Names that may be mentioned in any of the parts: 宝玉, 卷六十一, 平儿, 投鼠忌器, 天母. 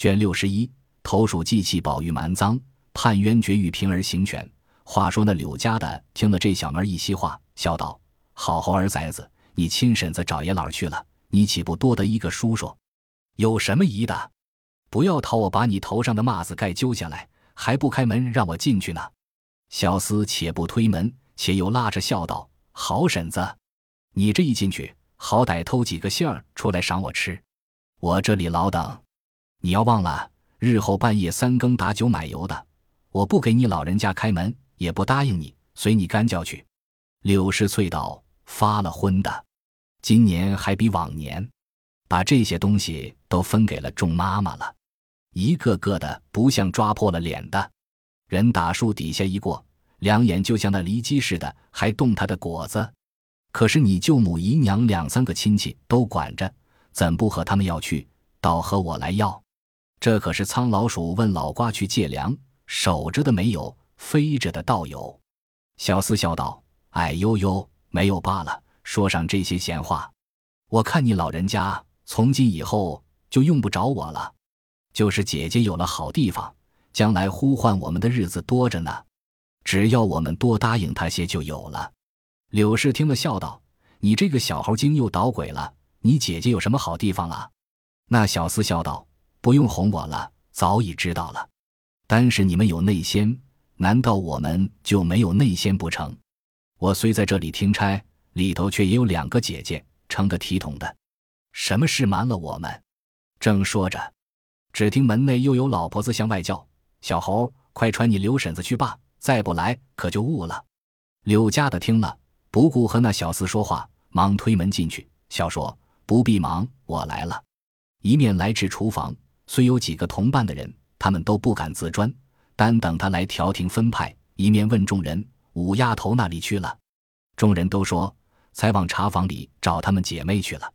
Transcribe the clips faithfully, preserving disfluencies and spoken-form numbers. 卷六十一，投鼠忌器，宝玉蛮脏，判冤绝狱，平儿行权。话说那柳家的听了这小儿一席话，笑道：“好猴儿崽子，你亲婶子找爷老去了，你岂不多得一个叔叔？有什么疑的？不要讨我把你头上的帽子盖揪下来，还不开门让我进去呢。”小厮且不推门，且又拉着笑道：“好婶子，你这一进去，好歹偷几个馅儿出来赏我吃，我这里劳等。你要忘了，日后半夜三更打酒买油的，我不给你老人家开门，也不答应你，随你干叫去。”柳氏翠道：“发了昏的，今年还比往年，把这些东西都分给了众妈妈了，一个个的不像抓破了脸的，人打树底下一过，两眼就像那犁鸡似的，还动他的果子。可是你舅母姨娘两三个亲戚都管着，怎不和他们要去，倒和我来要？这可是苍老鼠问老瓜去借粮，守着的没有，飞着的倒有。”小厮笑道：“哎呦呦，没有罢了，说上这些闲话。我看你老人家从今以后就用不着我了，就是姐姐有了好地方，将来呼唤我们的日子多着呢，只要我们多答应她些就有了。”柳氏听了笑道：“你这个小猴精又捣鬼了，你姐姐有什么好地方了？”那小厮笑道：“不用哄我了，早已知道了。但是你们有内仙，难道我们就没有内仙不成？我虽在这里听差，里头却也有两个姐姐，成个体统的，什么事瞒了我们？”正说着，只听门内又有老婆子向外叫：“小猴，快传你刘婶子去吧，再不来可就误了。”柳家的听了，不顾和那小厮说话，忙推门进去，笑说：“不必忙，我来了。”一面来至厨房，虽有几个同伴的人，他们都不敢自专，单等他来调停分派。一面问众人：“五丫头那里去了？”众人都说：“才往茶房里找他们姐妹去了。”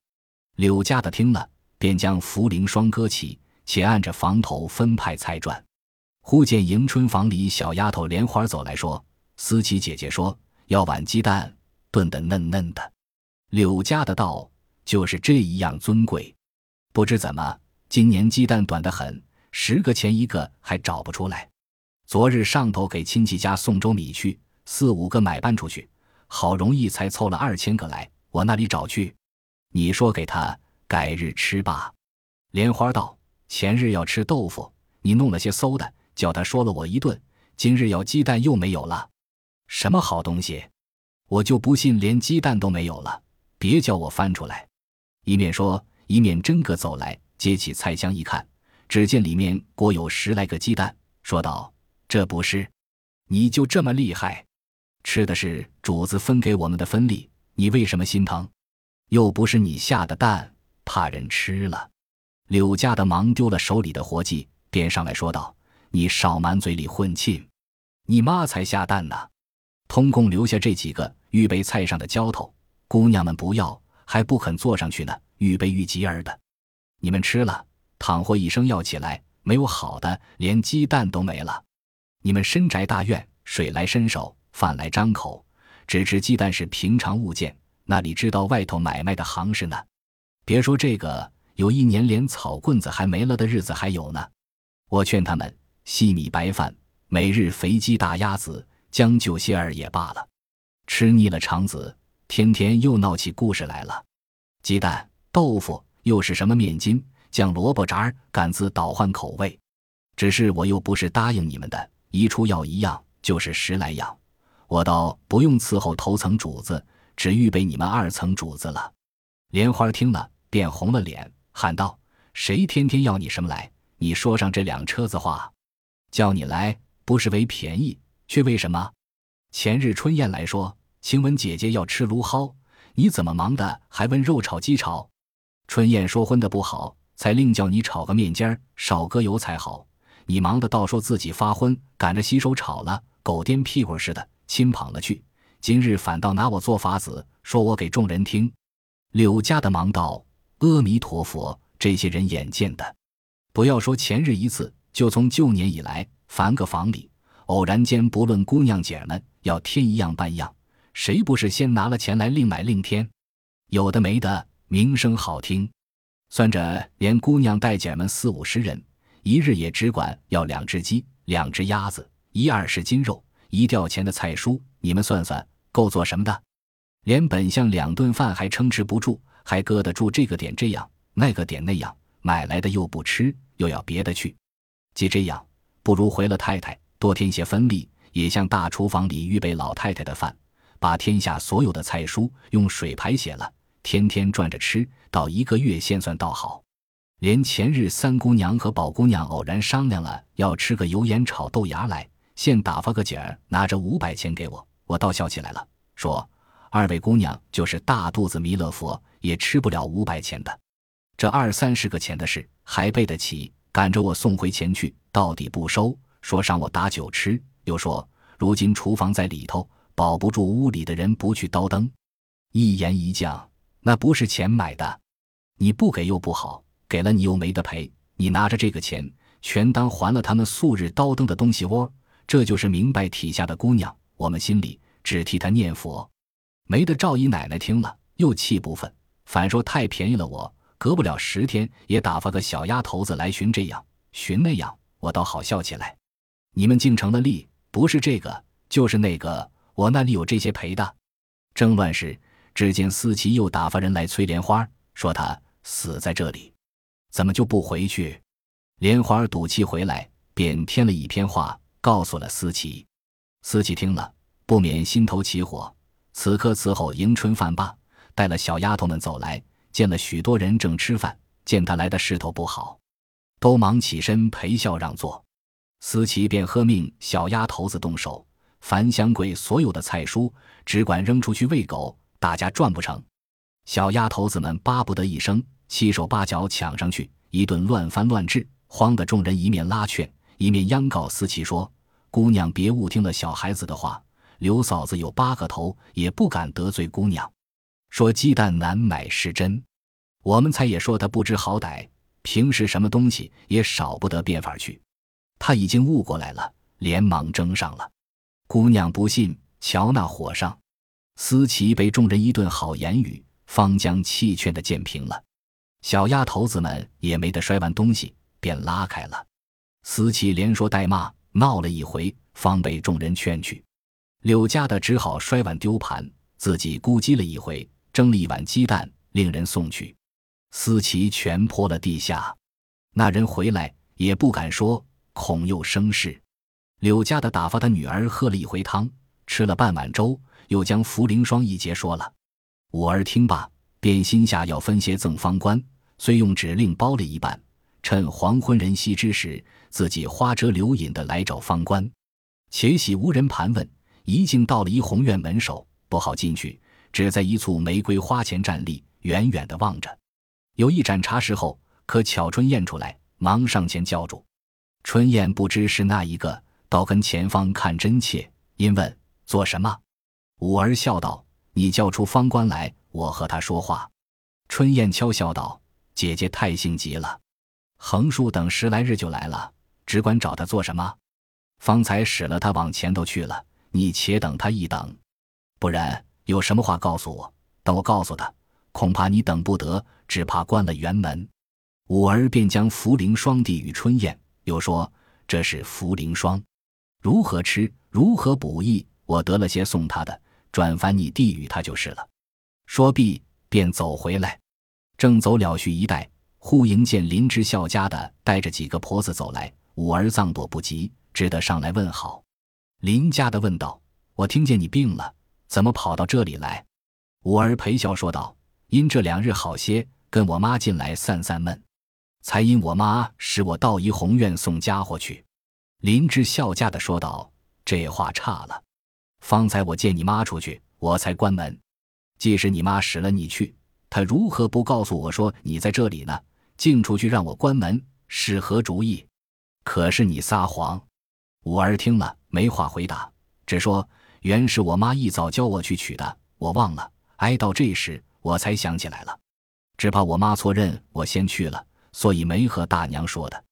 柳家的听了，便将茯苓霜搁起，且按着房头分派菜转。忽见迎春房里小丫头莲花走来说：“思琪姐姐说要碗鸡蛋炖得嫩嫩的。”柳家的道：“就是这一样尊贵，不知怎么今年鸡蛋短得很，十个钱一个还找不出来。昨日上头给亲戚家送粥米去，四五个买办出去，好容易才凑了二千个来，我那里找去？你说给他改日吃吧。”莲花道：“前日要吃豆腐，你弄了些馊的，叫他说了我一顿，今日要鸡蛋又没有了，什么好东西？我就不信连鸡蛋都没有了，别叫我翻出来。”一面说，一面真个走来，接起菜箱一看，只见里面果有十来个鸡蛋，说道：“这不是你就这么厉害？吃的是主子分给我们的分利，你为什么心疼？又不是你下的蛋，怕人吃了。”柳家的忙丢了手里的活计，便上来说道：“你少满嘴里混气，你妈才下蛋呢，通共留下这几个预备菜上的浇头，姑娘们不要，还不肯坐上去呢，预备预急儿的。你们吃了，倘或一声要起来，没有好的，连鸡蛋都没了。你们深宅大院，水来伸手，饭来张口，只吃鸡蛋是平常物件，那里知道外头买卖的行市呢？别说这个，有一年连草棍子还没了的日子还有呢。我劝他们细米白饭，每日肥鸡大鸭子，将就些儿也罢了，吃腻了肠子，天天又闹起故事来了。鸡蛋、豆腐，又是什么面筋、酱萝卜渣儿，敢自倒换口味。只是我又不是答应你们的，一出要一样，就是十来样，我倒不用伺候头层主子，只预备你们二层主子了。”莲花听了，便红了脸，喊道：“谁天天要你什么来？你说上这两车子话，叫你来不是为便宜，却为什么？前日春燕来说，晴雯姐姐要吃芦蒿，你怎么忙的还问肉炒鸡炒？春燕说荤的不好，才另叫你炒个面筋儿，少搁油才好。你忙的倒说自己发昏，赶着洗手炒了，狗颠屁股似的，亲捧了去。今日反倒拿我做法子，说我给众人听。”柳家的忙道：“阿弥陀佛，这些人眼见的，不要说前日一次，就从旧年以来，凡个房里偶然间，不论姑娘姐们要添一样半样，谁不是先拿了钱来另买另添？有的没的，名声好听。算着连姑娘带姐们四五十人，一日也只管要两只鸡、两只鸭子、一二十斤肉、一吊钱的菜蔬，你们算算够做什么的？连本相两顿饭还撑持不住，还搁得住这个点这样那个点那样，买来的又不吃，又要别的去。既这样，不如回了太太，多添些分力，也向大厨房里预备老太太的饭，把天下所有的菜蔬用水牌写了，天天转着吃，到一个月先算倒好。连前日三姑娘和宝姑娘偶然商量了要吃个油盐炒豆芽来，现打发个姐儿拿着五百钱给我，我倒笑起来了，说二位姑娘就是大肚子弥勒佛也吃不了五百钱的，这二三十个钱的事还背得起，赶着我送回前去，到底不收，说让我打酒吃，又说如今厨房在里头，保不住屋里的人不去叨灯。一言一讲，那不是钱买的，你不给又不好，给了你又没得赔，你拿着这个钱全当还了他们素日叨登的东西窝，这就是明白体下的姑娘，我们心里只替她念佛。没得赵姨奶奶听了又气不忿，反说太便宜了我，隔不了十天也打发个小丫头子来寻这样寻那样，我倒好笑起来。你们竟成了利，不是这个就是那个，我那里有这些赔的。争乱时，只见思琪又打发人来催莲花，说她死在这里，怎么就不回去？莲花赌气回来，便添了一篇话告诉了思琪。思琪听了，不免心头起火，此刻此后迎春饭罢，带了小丫头们走来，见了许多人正吃饭，见他来的势头不好，都忙起身陪笑让座。思琪便喝命小丫头子动手，凡香柜所有的菜蔬只管扔出去喂狗，大家赚不成。小丫头子们巴不得一声，七手八脚抢上去，一顿乱翻乱掷，慌得众人一面拉劝，一面央告思琪说，姑娘别误听了小孩子的话，刘嫂子有八个头，也不敢得罪姑娘。说鸡蛋难买是真，我们才也说她不知好歹，平时什么东西也少不得变法去。她已经悟过来了，连忙争上了。姑娘不信，瞧那火上。思琪被众人一顿好言语，方将气劝的渐平了。小丫头子们也没得摔完东西，便拉开了。思琪连说带骂，闹了一回，方被众人劝去。柳家的只好摔碗丢盘，自己咕叽了一回，蒸了一碗鸡蛋令人送去。思琪全泼了地下，那人回来也不敢说，恐又生事。柳家的打发他女儿喝了一回汤，吃了半碗粥，又将茯苓霜一节说了。五儿听罢，便心下要分些赠方官，虽用指令包了一半，趁黄昏人稀之时，自己花折柳引的来找方官。且喜无人盘问，一竟到了一红院门首，不好进去，只在一簇玫瑰花前站立，远远地望着。有一盏茶时后，可巧春燕出来，忙上前叫住。春燕不知是那一个，倒跟前方看真切，因问做什么。五儿笑道，你叫出方官来，我和他说话。春燕悄笑道，姐姐太性急了，横竖等十来日就来了，只管找他做什么？方才使了他往前头去了，你且等他一等，不然有什么话告诉我，等我告诉他，恐怕你等不得，只怕关了园门。五儿便将茯苓霜递与春燕，又说这是茯苓霜，如何吃，如何补益，我得了些送他的，转凡你递与他就是了。说毕，便走回来。正走了许一带，忽迎见林之孝家的带着几个婆子走来，五儿藏躲不及，只得上来问好。林家的问道，我听见你病了，怎么跑到这里来？五儿陪笑说道，因这两日好些，跟我妈进来散散闷，才因我妈使我到怡红院送家伙去。林之孝家的说道，这话差了，方才我见你妈出去，我才关门，既是你妈使了你去，她如何不告诉我说你在这里呢？竟出去让我关门，是何主意？可是你撒谎。五儿听了没话回答，只说原是我妈一早叫我去取的，我忘了，挨到这时我才想起来了，只怕我妈错认我先去了，所以没和大娘说的。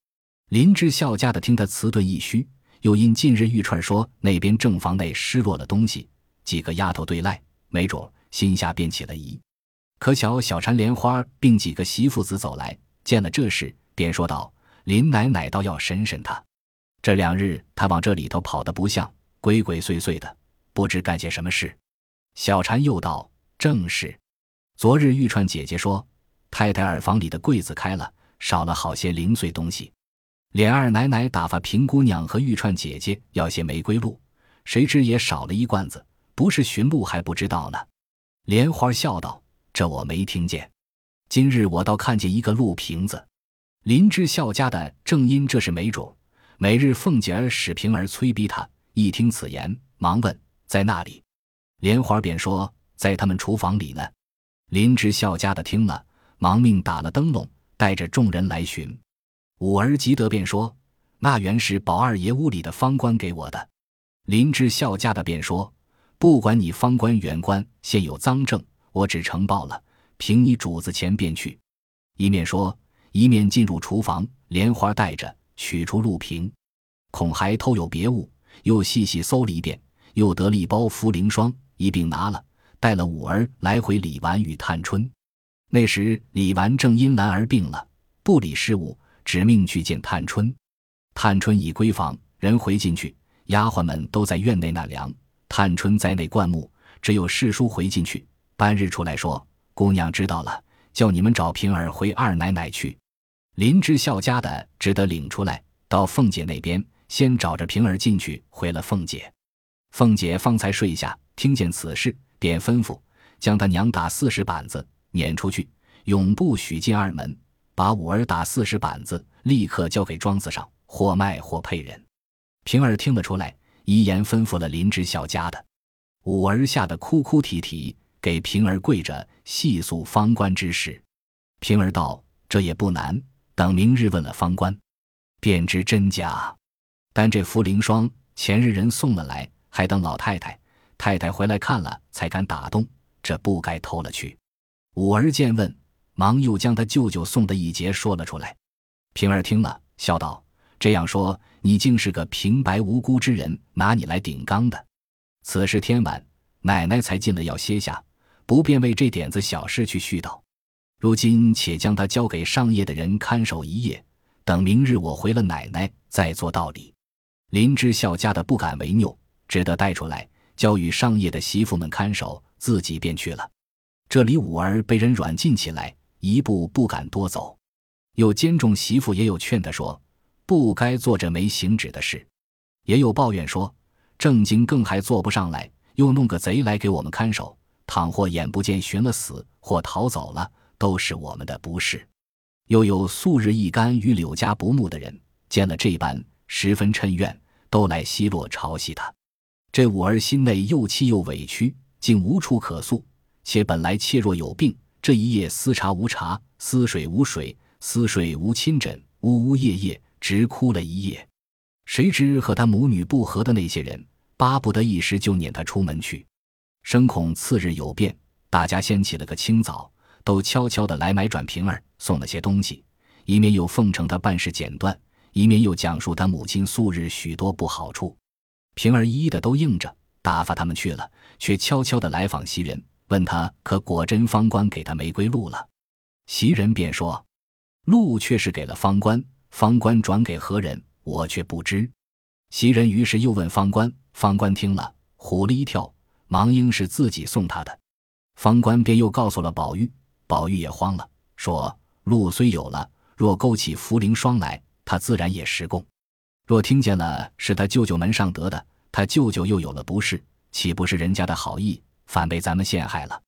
林之孝家的听他词顿一虚，又因近日玉串说那边正房内失落了东西，几个丫头对赖，没准心下便起了疑。可巧小婵莲花并几个媳妇子走来，见了这事，便说道，林奶奶倒要审审他。这两日他往这里头跑得不像，鬼鬼祟祟的，不知干些什么事。小婵又道：“正是，昨日玉串姐姐说，太太耳房里的柜子开了，少了好些零碎东西。连二奶奶打发平姑娘和玉串姐姐要些玫瑰露，谁知也少了一罐子，不是寻路还不知道呢。”莲花笑道：“这我没听见。今日我倒看见一个鹿瓶子。”林之孝家的正因这是没种，每日凤姐儿使平儿催逼他，一听此言，忙问：“在那里？”莲花便说：“在他们厨房里呢。”林之孝家的听了，忙命打了灯笼，带着众人来寻。五儿急得便说：“那原是宝二爷屋里的方官给我的。”林之孝家的便说：“不管你方官远官，现有赃证，我只呈报了，凭你主子前便去。”一面说，一面进入厨房，莲花带着取出鹿瓶，恐还偷有别物，又细细搜了一遍，又得了一包茯苓霜，一并拿了，带了五儿来回李纨与探春。那时李纨正因兰儿病了，不理事务，只命去见探春。探春已归房，人回进去，丫鬟们都在院内纳凉，探春在内灌木，只有侍书回进去，半日出来说：“姑娘知道了，叫你们找平儿回二奶奶去。”林之孝家的只得领出来，到凤姐那边，先找着平儿进去，回了凤姐。凤姐方才睡下，听见此事，便吩咐将她娘打四十板子撵出去，永不许进二门，把五儿打四十板子立刻交给庄子上，或卖或配人。平儿听了出来，依言吩咐了林之孝家的。五儿吓得哭哭啼啼，给平儿跪着细诉方官之事。平儿道：“这也不难，等明日问了方官，便知真假。但这茯苓霜前日人送了来，还等老太太太太回来看了才敢打动，这不该偷了去。”五儿见问，忙又将他舅舅送的一节说了出来。平儿听了，笑道：“这样说，你竟是个平白无辜之人，拿你来顶缸的。”此时天晚，奶奶才进了要歇下，不便为这点子小事去絮叨。如今且将他交给上夜的人看守一夜，等明日我回了奶奶，再做道理。林之孝家的不敢违拗，只得带出来，交与上夜的媳妇们看守，自己便去了。这里五儿被人软禁起来，一步不敢多走。有监中媳妇也有劝他说，不该做这没行止的事，也有抱怨说，正经更还做不上来，又弄个贼来给我们看守，倘或眼不见寻了死，或逃走了，都是我们的不是。又有素日一干与柳家不睦的人，见了这般，十分嗔怨，都来奚落嘲戏他。这五儿心内又气又委屈，竟无处可诉，且本来怯弱有病，这一夜思茶无茶，思水无水，思水无亲枕，呜呜咽咽，直哭了一夜。谁知和他母女不和的那些人，巴不得一时就撵他出门去，生恐次日有变，大家先起了个清早，都悄悄地来买转平儿，送了些东西，一面又奉承他办事简断，一面又讲述他母亲素日许多不好处。平儿一一的都应着，打发他们去了，却悄悄地来访袭人，问他可果真方官给他玫瑰露了。袭人便说，露却是给了方官，方官转给何人，我却不知。袭人于是又问方官，方官听了，唬了一跳，忙应是自己送他的。方官便又告诉了宝玉，宝玉也慌了，说，露虽有了，若勾起茯苓霜来，他自然也实供。若听见了是他舅舅门上得的，他舅舅又有了不是，岂不是人家的好意，反被咱们陷害了。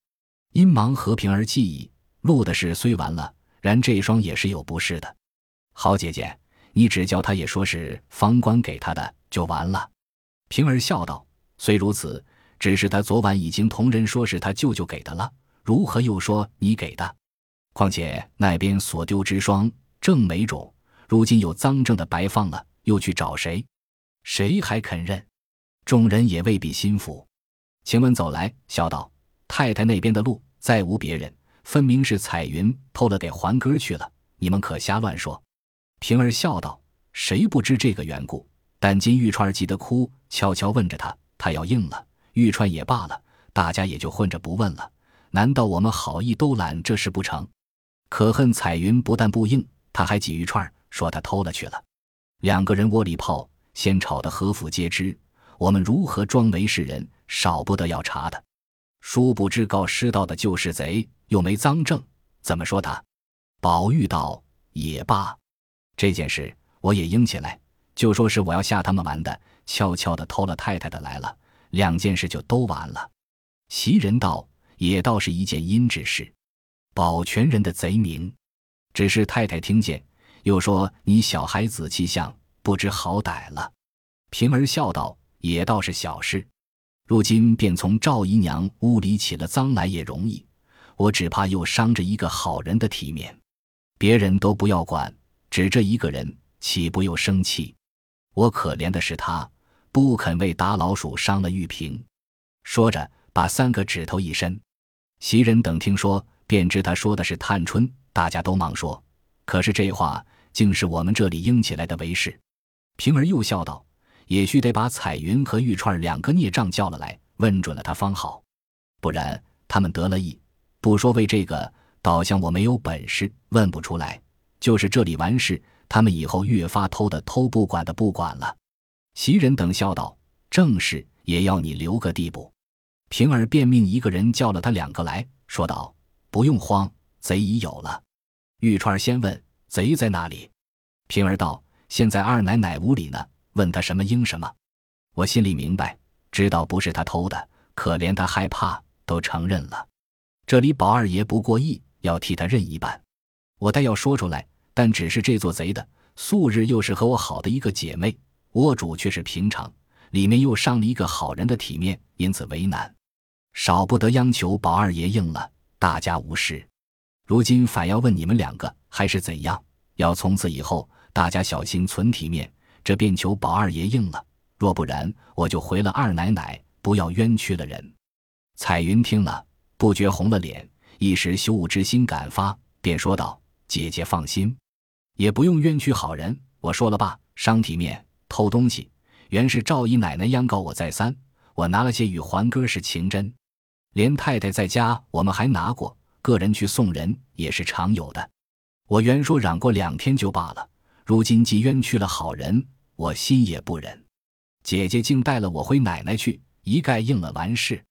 因忙和平而记忆，露的事虽完了，然这一双也是有不是的。好姐姐，你只教他也说是方官给他的，就完了。平儿笑道，虽如此，只是他昨晚已经同人说是他舅舅给的了，如何又说你给的？况且那边所丢之霜正没种，如今有赃证的白放了，又去找谁？谁还肯认？众人也未必心服。晴雯走来，笑道，太太那边的路再无别人，分明是彩云偷了给环哥去了，你们可瞎乱说。平儿笑道，谁不知这个缘故，但今玉串急得哭，悄悄问着他，他要应了，玉串也罢了，大家也就混着不问了，难道我们好意都揽这事不成？可恨彩云不但不应，他还挤玉串，说他偷了去了。两个人窝里泡，先吵得何府皆知，我们如何装没事人，少不得要查他。殊不知告失盗的就是贼，又没赃证，怎么说他？宝玉道：也罢，这件事我也应起来，就说是我要吓他们玩的，悄悄地偷了太太的来了，两件事就都完了。袭人道：也倒是一件阴之事，保全人的贼名。只是太太听见，又说你小孩子气象，不知好歹了。平儿笑道：也倒是小事，如今便从赵姨娘屋里起了脏来也容易，我只怕又伤着一个好人的体面。别人都不要管，只这一个人，岂不又生气？我可怜的是他，不肯为打老鼠伤了玉瓶。说着，把三个指头一伸。袭人等听说，便知他说的是探春，大家都忙说，可是这话竟是我们这里应起来的为是。平儿又笑道：也许得把彩云和玉串两个孽障叫了来，问准了他方好，不然他们得了意，不说为这个，倒像我没有本事，问不出来，就是这里完事，他们以后越发偷的偷，不管的不管了。袭人等笑道：正是，也要你留个地步。平儿便命一个人叫了他两个来，说道：不用慌，贼已有了。玉串先问：贼在哪里？平儿道：现在二奶奶屋里呢，问他什么应什么。我心里明白，知道不是他偷的，可怜他害怕，都承认了。这里宝二爷不过意，要替他认一半。我待要说出来，但只是这做贼的素日又是和我好的一个姐妹，窝主却是平常，里面又伤了一个好人的体面，因此为难，少不得央求宝二爷应了，大家无事。如今反要问你们两个，还是怎样？要从此以后大家小心存体面，这便求宝二爷应了，若不然我就回了二奶奶，不要冤屈了人。彩云听了，不觉红了脸，一时羞恶之心感发，便说道：姐姐放心，也不用冤屈好人，我说了吧，伤体面，偷东西，原是赵姨奶奶央告我再三，我拿了些与环哥是情真，连太太在家我们还拿过，个人去送人也是常有的，我原说嚷过两天就罢了，如今既冤屈了好人，我心也不忍，姐姐竟带了我回奶奶去，一概应了完事。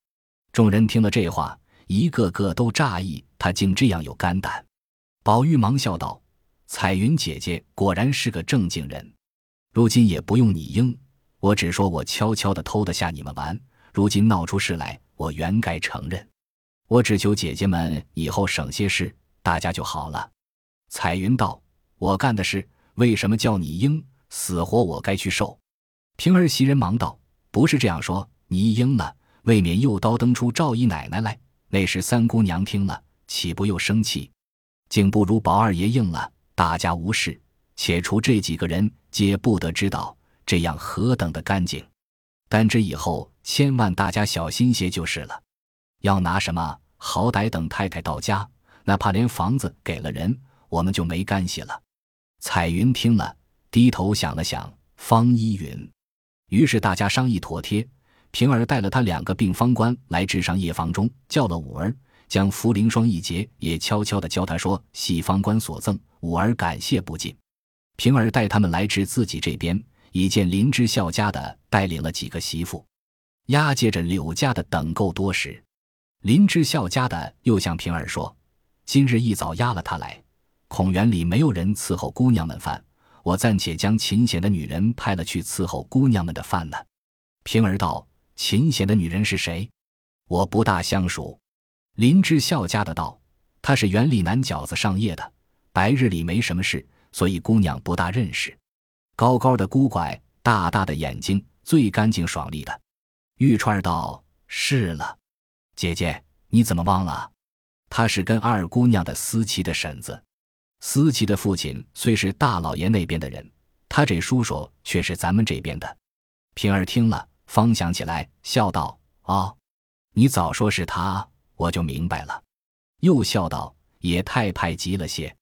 众人听了这话，一个个都诧异，他竟这样有肝胆。宝玉忙笑道：彩云姐姐果然是个正经人，如今也不用你应，我只说我悄悄地偷得下你们玩，如今闹出事来，我原该承认，我只求姐姐们以后省些事，大家就好了。彩云道：我干的事，为什么叫你应？死活我该去受。平儿袭人忙道：不是这样说，你一应了，未免又叨登出赵姨奶奶来，那时三姑娘听了，岂不又生气？竟不如宝二爷应了，大家无事，且除这几个人，皆不得知道，这样何等的干净。但这以后千万大家小心些就是了，要拿什么，好歹等太太到家，哪怕连房子给了人，我们就没干系了。彩云听了，低头想了想，方依云。于是大家商议妥帖，平儿带了他两个病方官来至上夜房中，叫了五儿，将茯苓霜一节也悄悄地教他说系方官所赠，五儿感谢不尽。平儿带他们来至自己这边，一见林之孝家的带领了几个媳妇，押接着柳家的等够多时。林之孝家的又向平儿说：今日一早押了他来，孔园里没有人伺候姑娘们饭，我暂且将琴弦的女人派了去伺候姑娘们的饭呢。平儿道：琴弦的女人是谁？我不大相熟。林之孝家的道：她是园里南饺子上夜的，白日里没什么事，所以姑娘不大认识。高高的孤拐，大大的眼睛，最干净爽利的。玉串道：是了，姐姐你怎么忘了？她是跟二姑娘的思琪的婶子，思琪的父亲虽是大老爷那边的人，他这叔叔却是咱们这边的。平儿听了，方想起来，笑道：哦，你早说是他，我就明白了。又笑道：也太派急了些，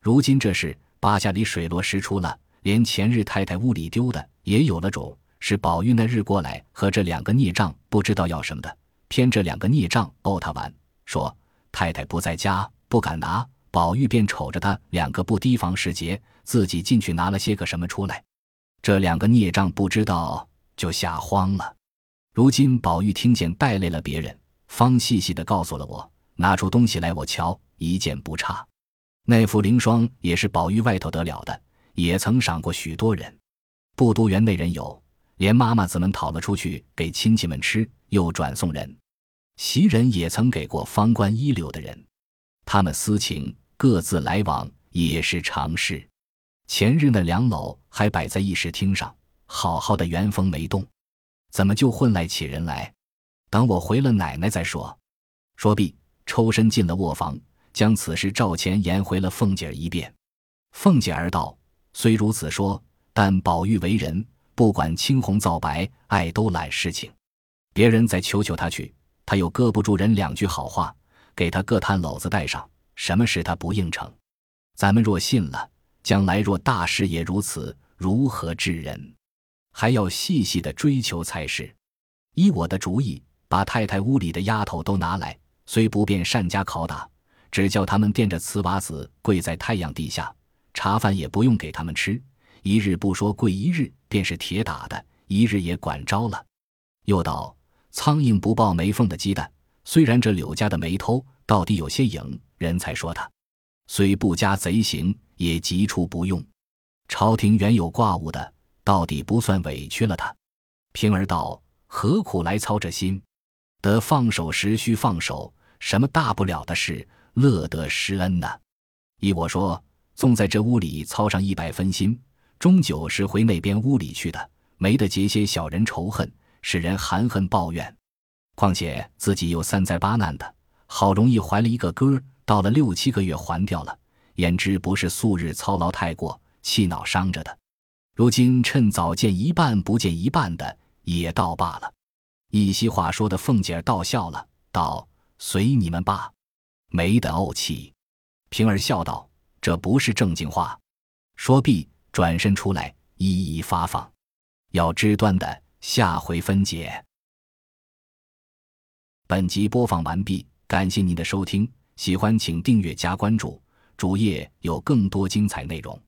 如今这事八下里水落石出了，连前日太太屋里丢的也有了种，是宝玉那日过来和这两个孽障不知道要什么的，偏这两个孽障殴他玩，说太太不在家不敢拿，宝玉便瞅着他两个不提防时节，自己进去拿了些个什么出来。这两个孽障不知道就吓慌了。如今宝玉听见带累了别人，方细细地告诉了我，拿出东西来我瞧，一件不差。那副灵霜也是宝玉外头得了的，也曾赏过许多人。不读园内人有，连妈妈子们讨了出去给亲戚们吃，又转送人。袭人也曾给过方官一流的人，他们私情各自来往也是常事。前日那两篓还摆在议事厅上，好好的原封没动，怎么就混来起人来？等我回了奶奶再说。说毕，抽身进了卧房，将此事照前言回了凤姐儿一遍。凤姐儿道：虽如此说，但宝玉为人不管青红皂白，爱都揽事情，别人再求求他去，他又搁不住人两句好话，给他各探篓子带上，什么事他不应承。咱们若信了，将来若大事也如此，如何治人？还要细细的追求才是。依我的主意，把太太屋里的丫头都拿来，虽不便善加拷打，只叫他们垫着瓷瓦子跪在太阳地下，茶饭也不用给他们吃，一日不说跪一日，便是铁打的，一日也管招了。又道：苍蝇不抱没缝的鸡蛋，虽然这柳家的没偷，到底有些影，人才说他虽不加贼行，也急出不用。朝廷原有挂物的，到底不算委屈了他。平儿道：何苦来操这心？得放手时须放手，什么大不了的事，乐得施恩呢、啊。依我说，纵在这屋里操上一百分心，终究是回那边屋里去的，没得结些小人仇恨，使人含恨抱怨。况且自己又三灾八难的，好容易怀了一个哥，到了六七个月还掉了，焉知不是素日操劳太过，气恼伤着的。如今趁早见一半不见一半的，也倒罢了。一席话说的凤姐儿倒笑了，道：随你们罢，没得怄气。平儿笑道：这不是正经话。说毕，转身出来，一一发放。要知端的，下回分解。本集播放完毕，感谢您的收听，喜欢请订阅加关注，主页有更多精彩内容。